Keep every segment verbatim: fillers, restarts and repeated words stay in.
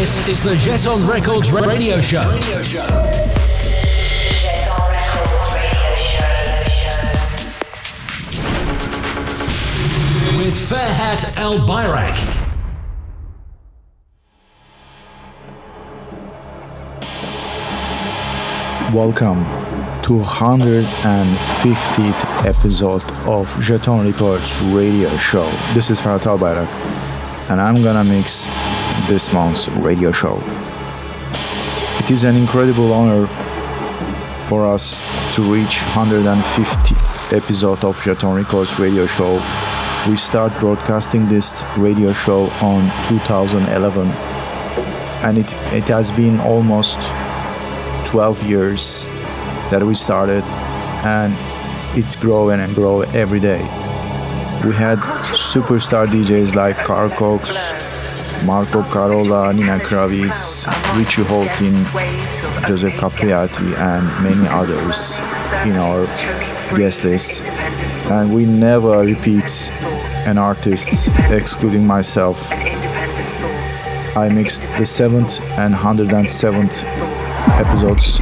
This is the Jeton Records Radio Show. Radio Show. With Ferhat Albayrak. Welcome to one hundred fiftieth episode of Jeton Records Radio Show. This is Ferhat Albayrak, and I'm gonna mix this month's radio show. It is an incredible honor for us to reach one hundred fifty episode of Jeton Records Radio Show. We start broadcasting this radio show on two thousand eleven, and it, it has been almost twelve years that we started, and it's growing and growing every day. We had superstar D Js like Carl Cox, Marco Carola, Nina Kraviz, Richie Hawtin, Jose Capriati, and many others in our guest list. And we never repeat an artist, excluding myself. I mixed the seventh and one hundred seventh episodes,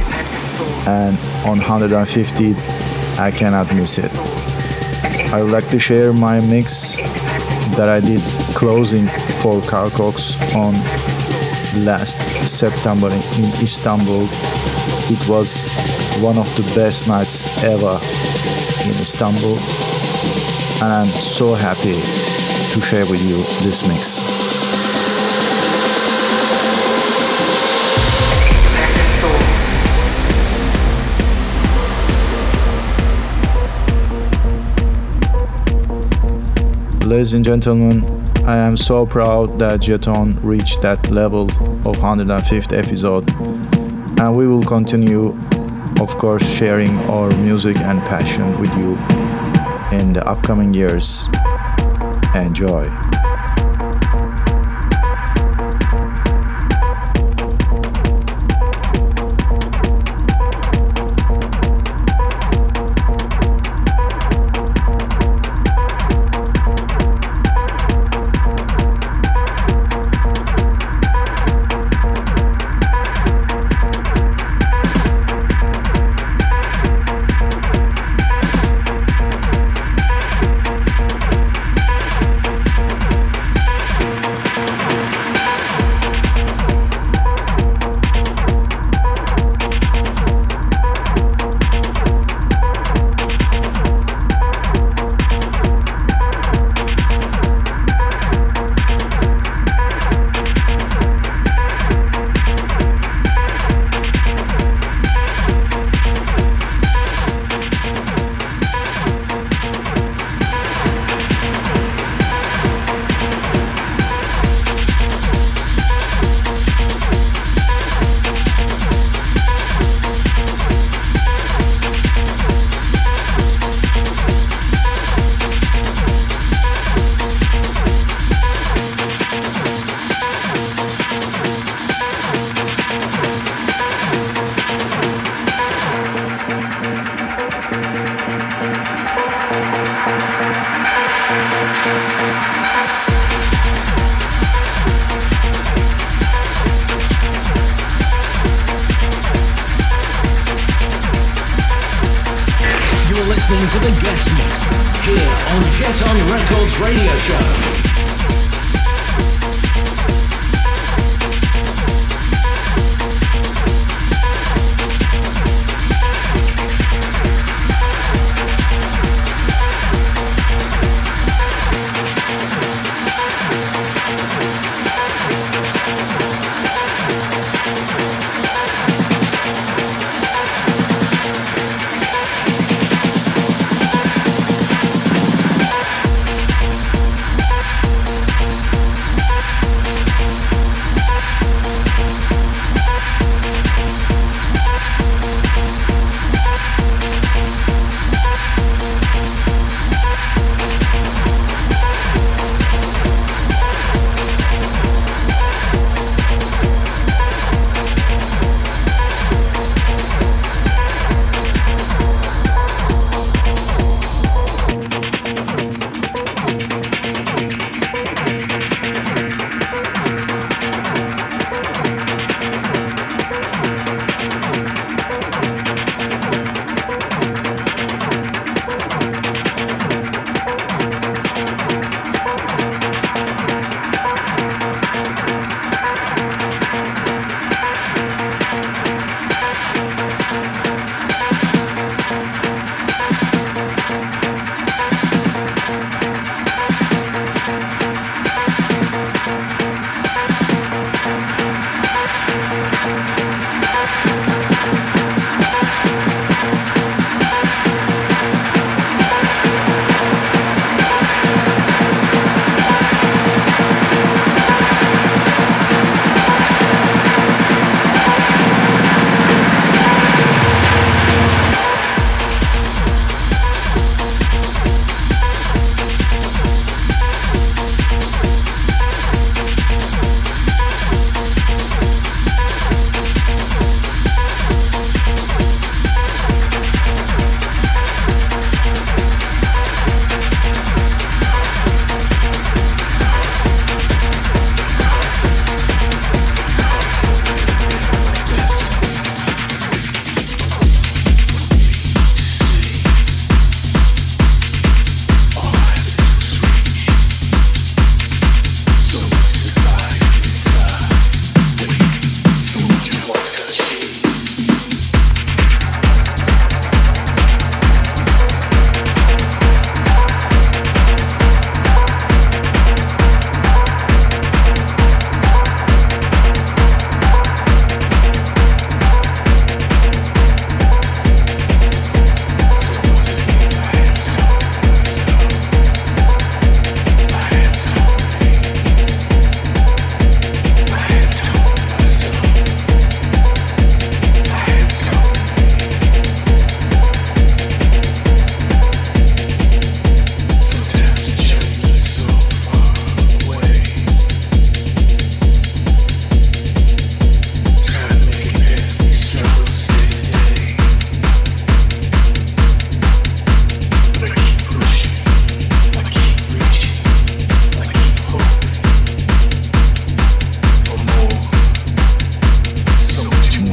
and on one hundred fifty, I cannot miss it. I would like to share my mix that I did closing for Carl Cox on last September in Istanbul. It was one of the best nights ever in Istanbul, and I'm so happy to share with you this mix. Ladies and gentlemen, I am so proud that Jeton reached that level of one hundred fifth episode, and we will continue, of course, sharing our music and passion with you in the upcoming years. Enjoy.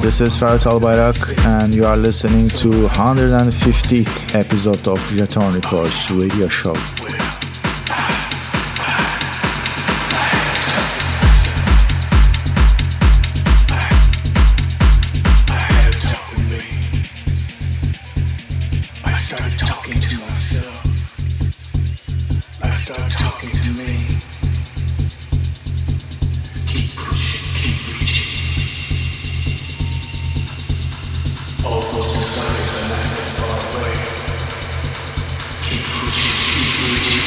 This is Ferhat Albayrak and you are listening to one hundred fiftieth episode of Jeton Records Radio Show. Keep pushing, keep reaching.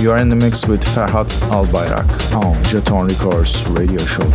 You are in the mix with Ferhat Albayrak on Jeton Records Radio Show.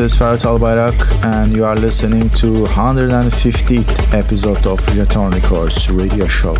This is Ferhat Albayrak and you are listening to one hundred fiftieth episode of Jeton Records Radio Show.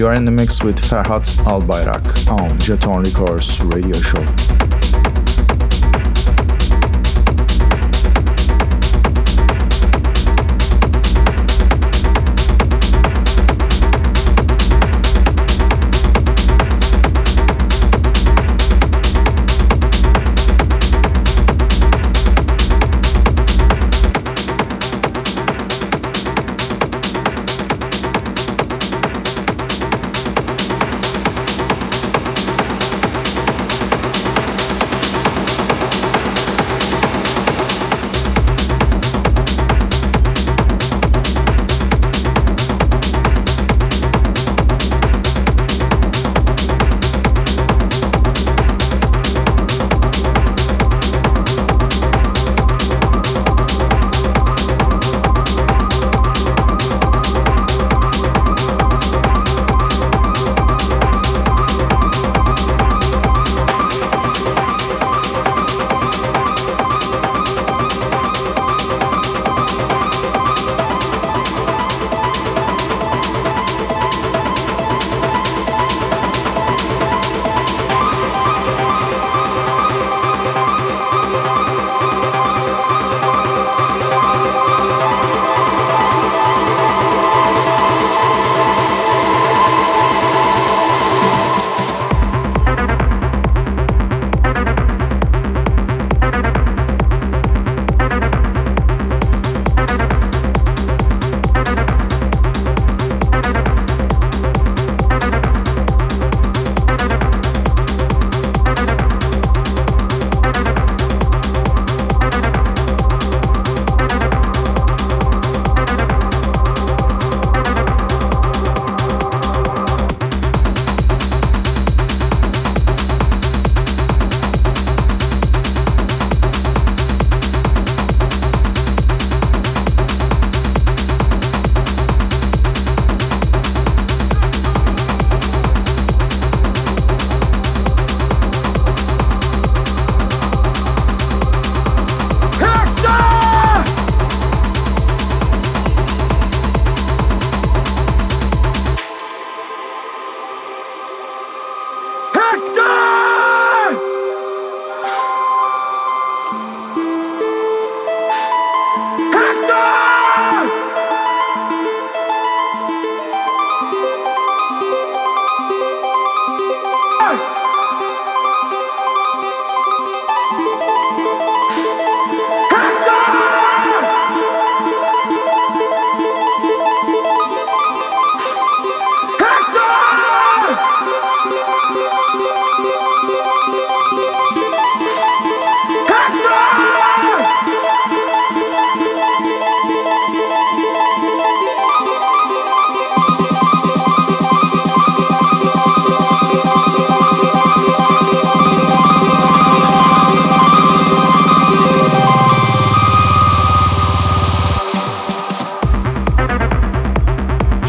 you are in the mix with Ferhat Albayrak on Jeton Records Radio Show.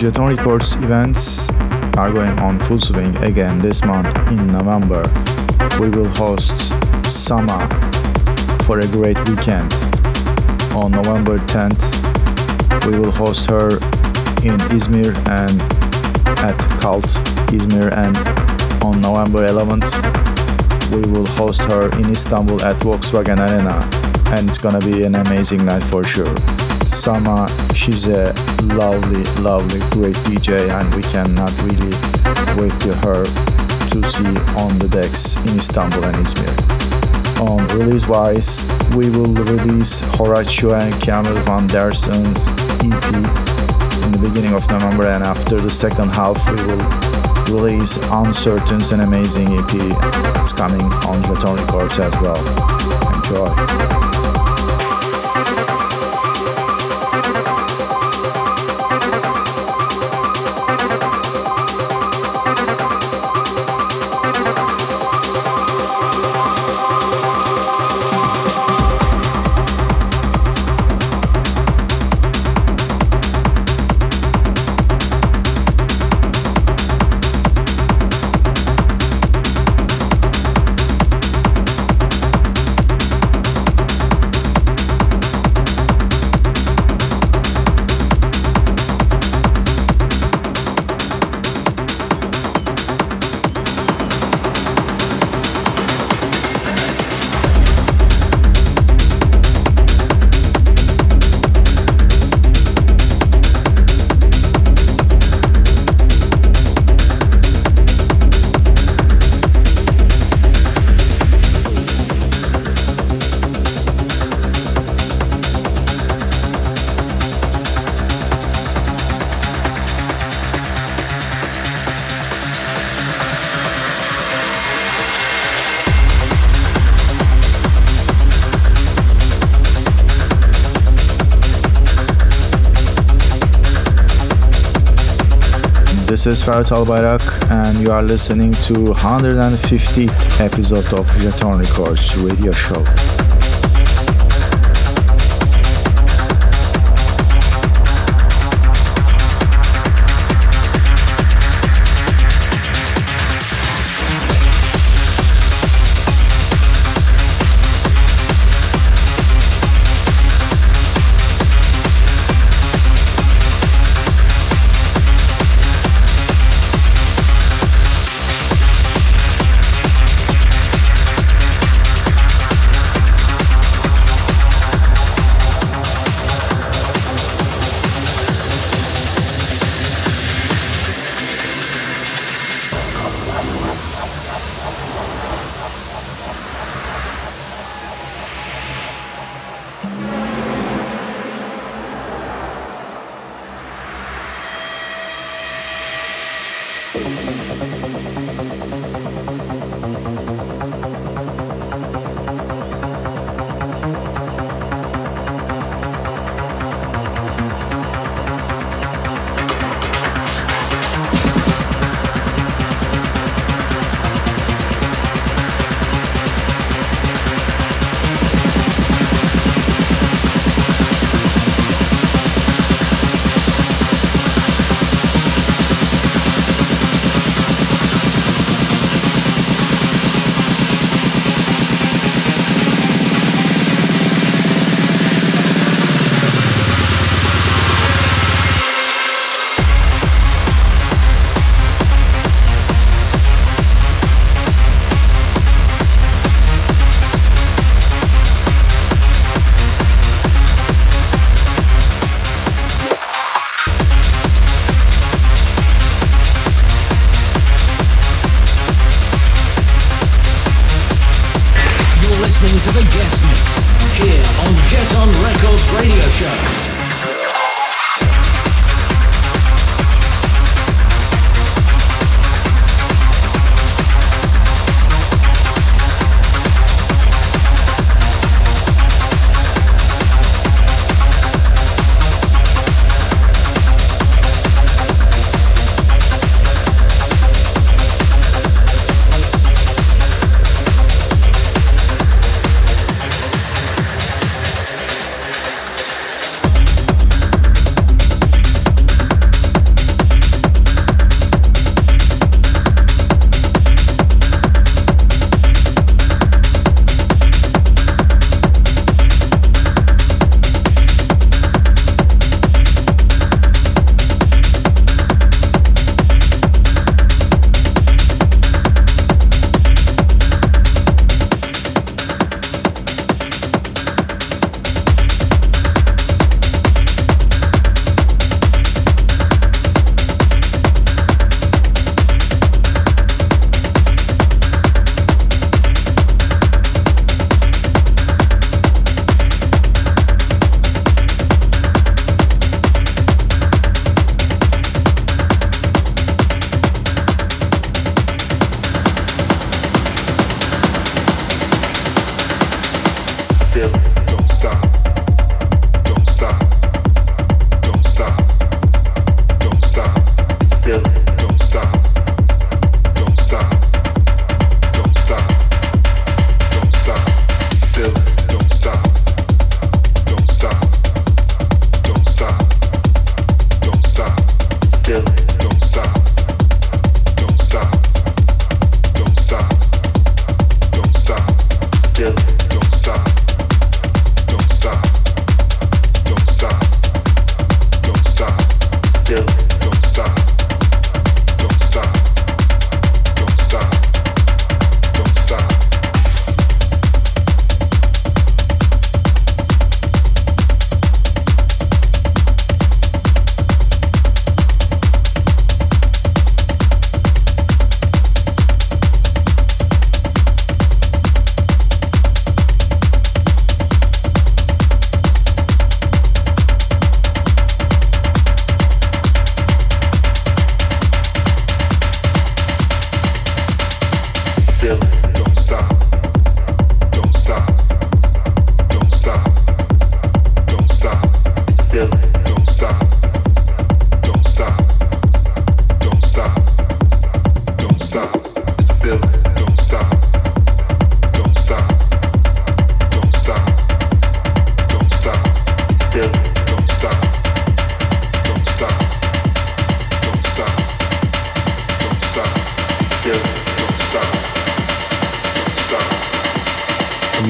Jeton Records events are going on full swing again this month in November. We will host Sama for a great weekend. On November tenth, we will host her in Izmir and at Cult Izmir, and on November eleventh, we will host her in Istanbul at Volkswagen Arena, and it's gonna be an amazing night for sure. Sama, she's a lovely, lovely, great D J, and we cannot really wait to her to see on the decks in Istanbul and Izmir. On release-wise, we will release Horacio and Kamil Van Dersen's E P in the beginning of November, and after the second half, we will release Uncertain's an amazing E P. It's coming on Jeton Records as well. Enjoy. This is Ferhat Albayrak and you are listening to one hundred fiftieth episode of Jeton Records Radio Show.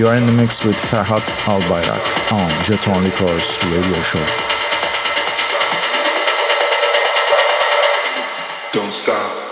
You are in the mix with Ferhat Albayrak on Jeton Records Radio Show. Don't stop.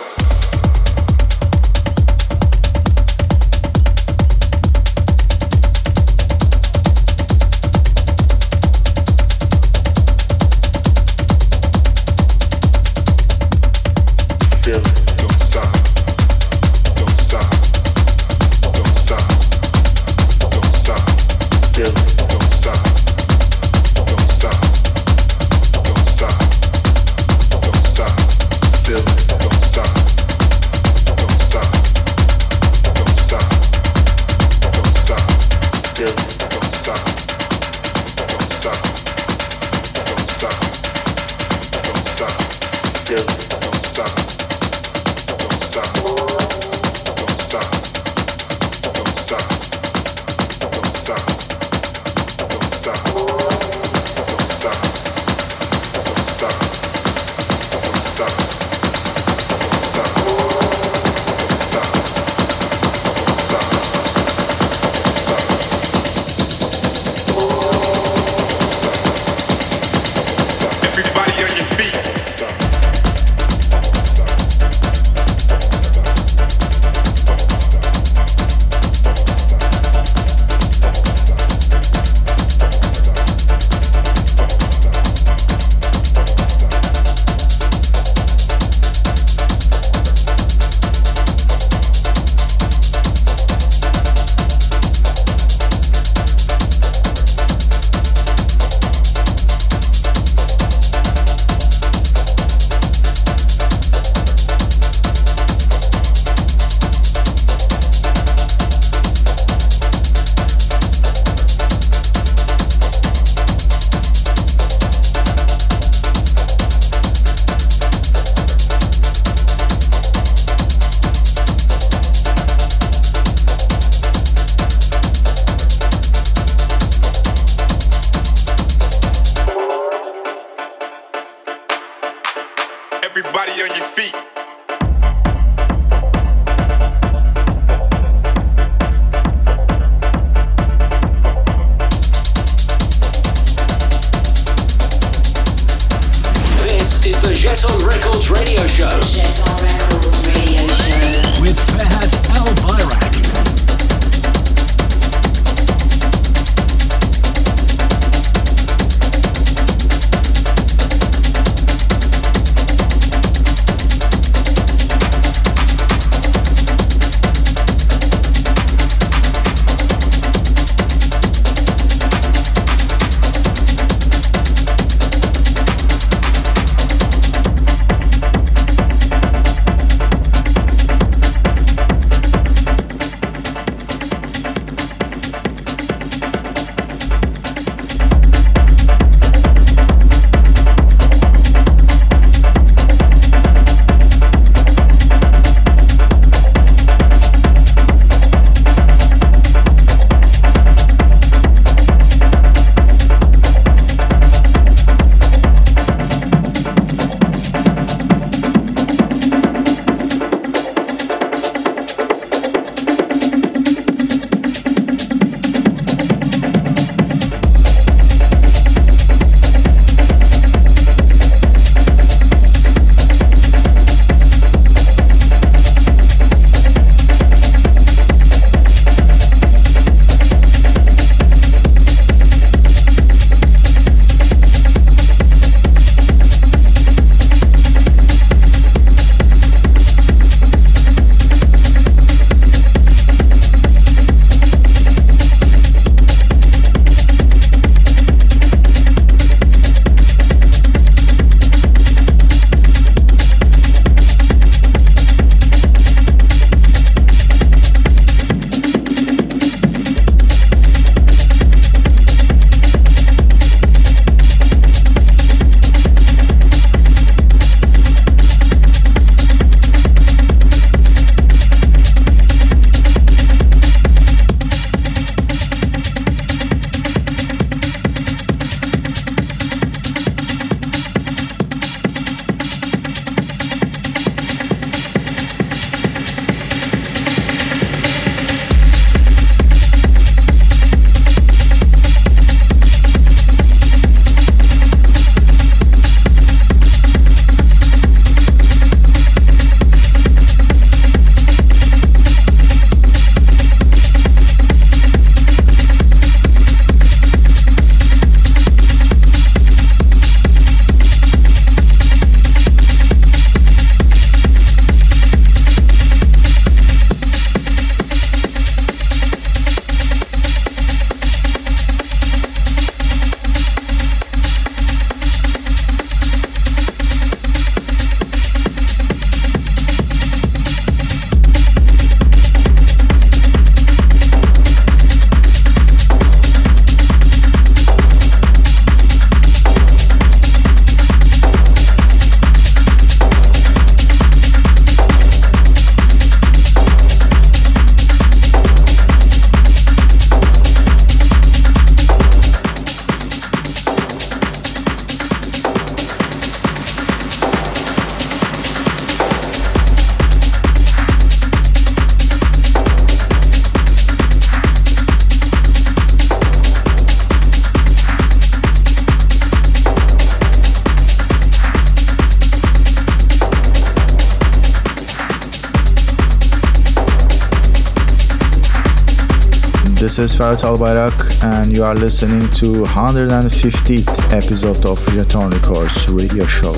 This is Ferhat Albayrak and you are listening to one hundred fifteenth episode of Jeton Records Radio Show.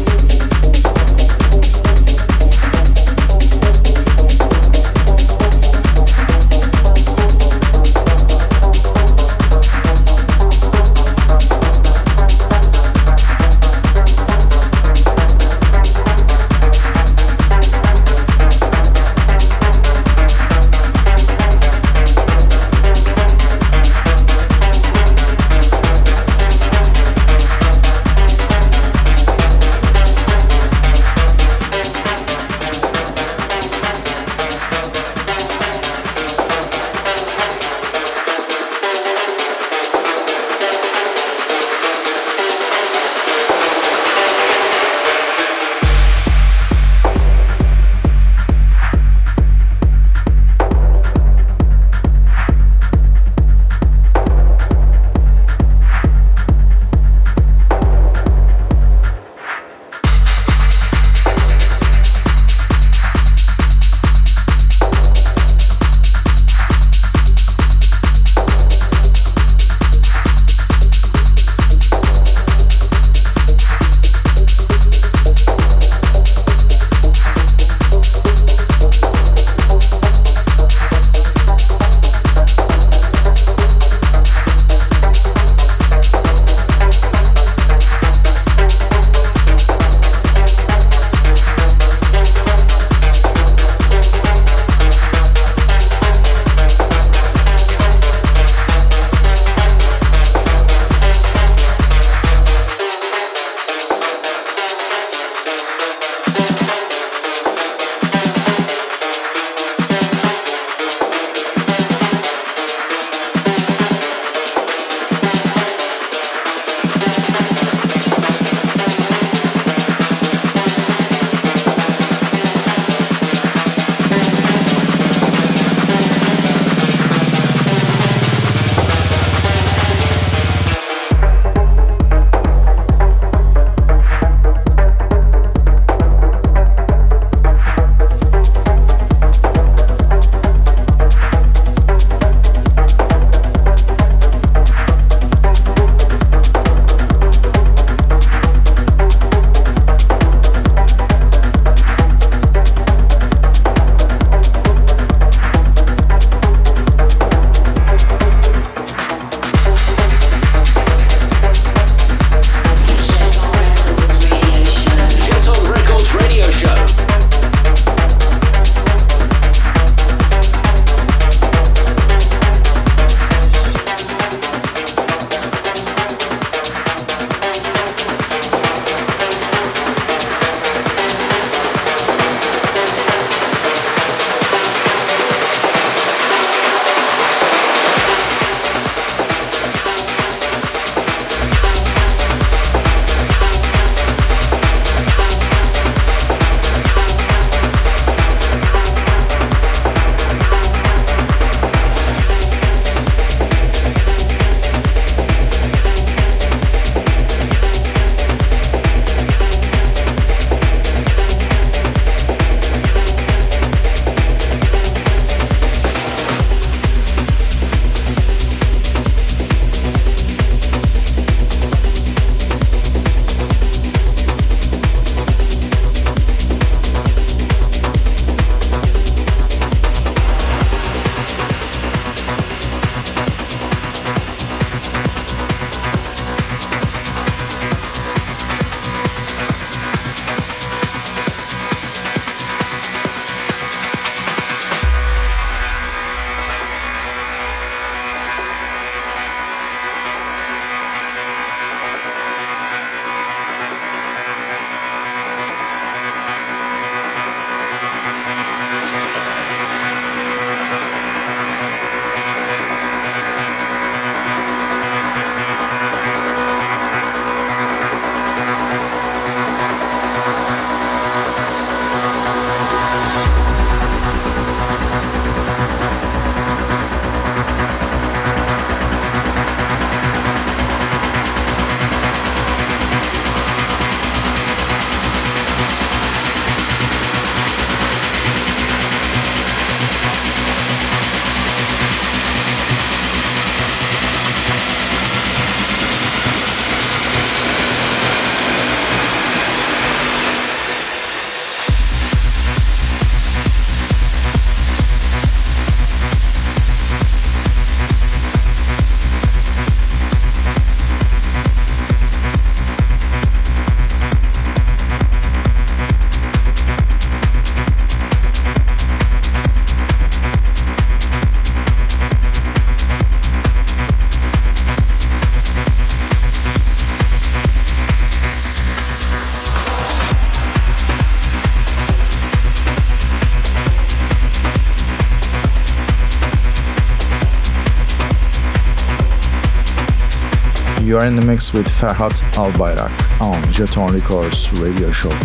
You are in the mix with Ferhat Albayrak on Jeton Records Radio Show.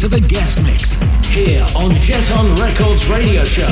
To the guest mix here on Jeton Records Radio Show.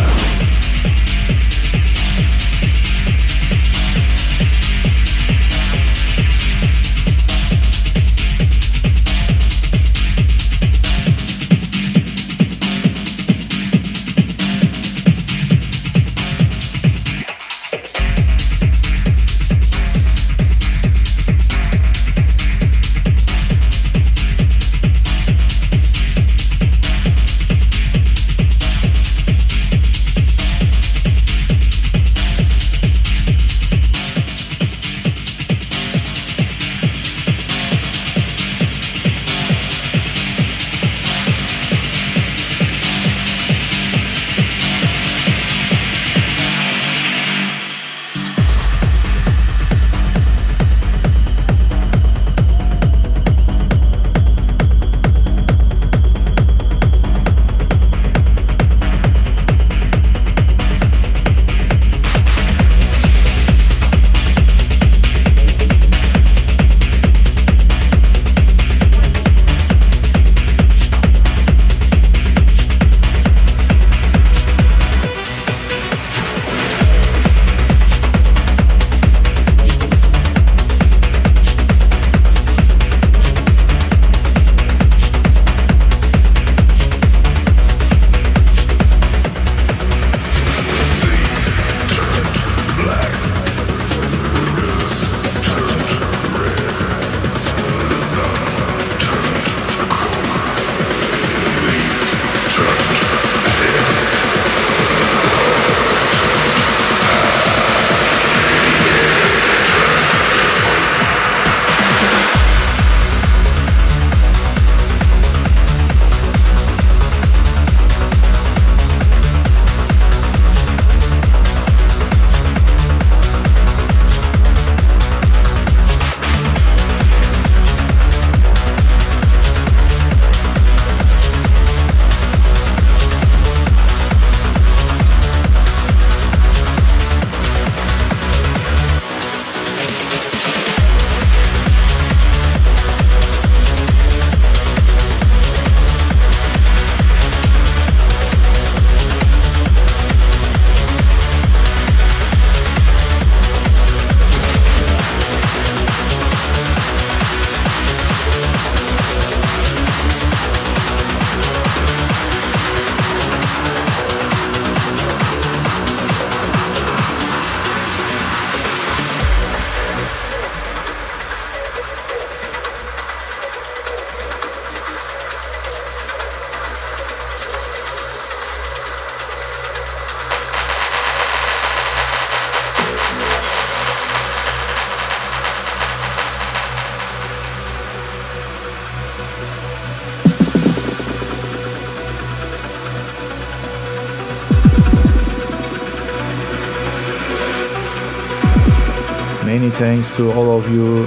many thanks to all of you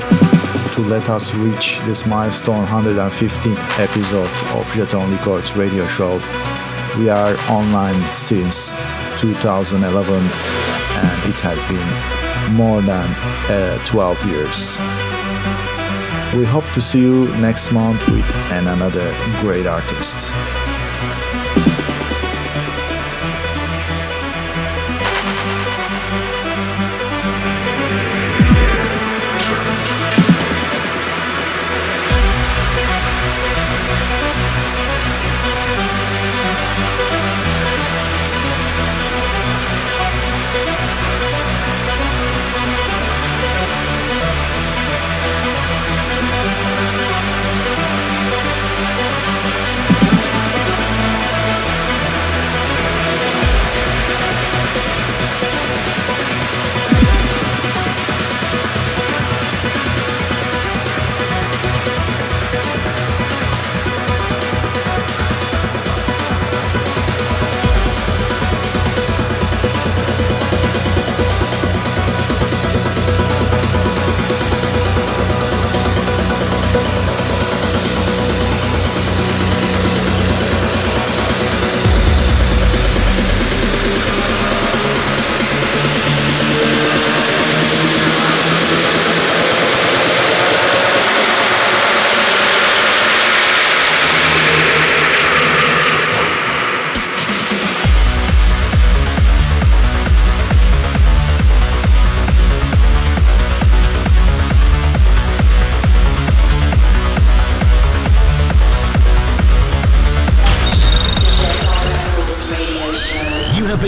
to let us reach this milestone one hundred fifteenth episode of Jeton Records Radio Show. We are online since two thousand eleven and it has been more than uh, twelve years. We hope to see you next month with another great artist.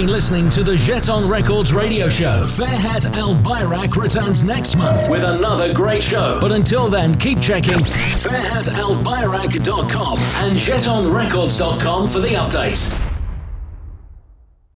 Listening to the Jeton Records Radio Show. Ferhat Albayrak returns next month with another great show. But until then, keep checking ferhat albayrak dot com and jeton records dot com for the updates.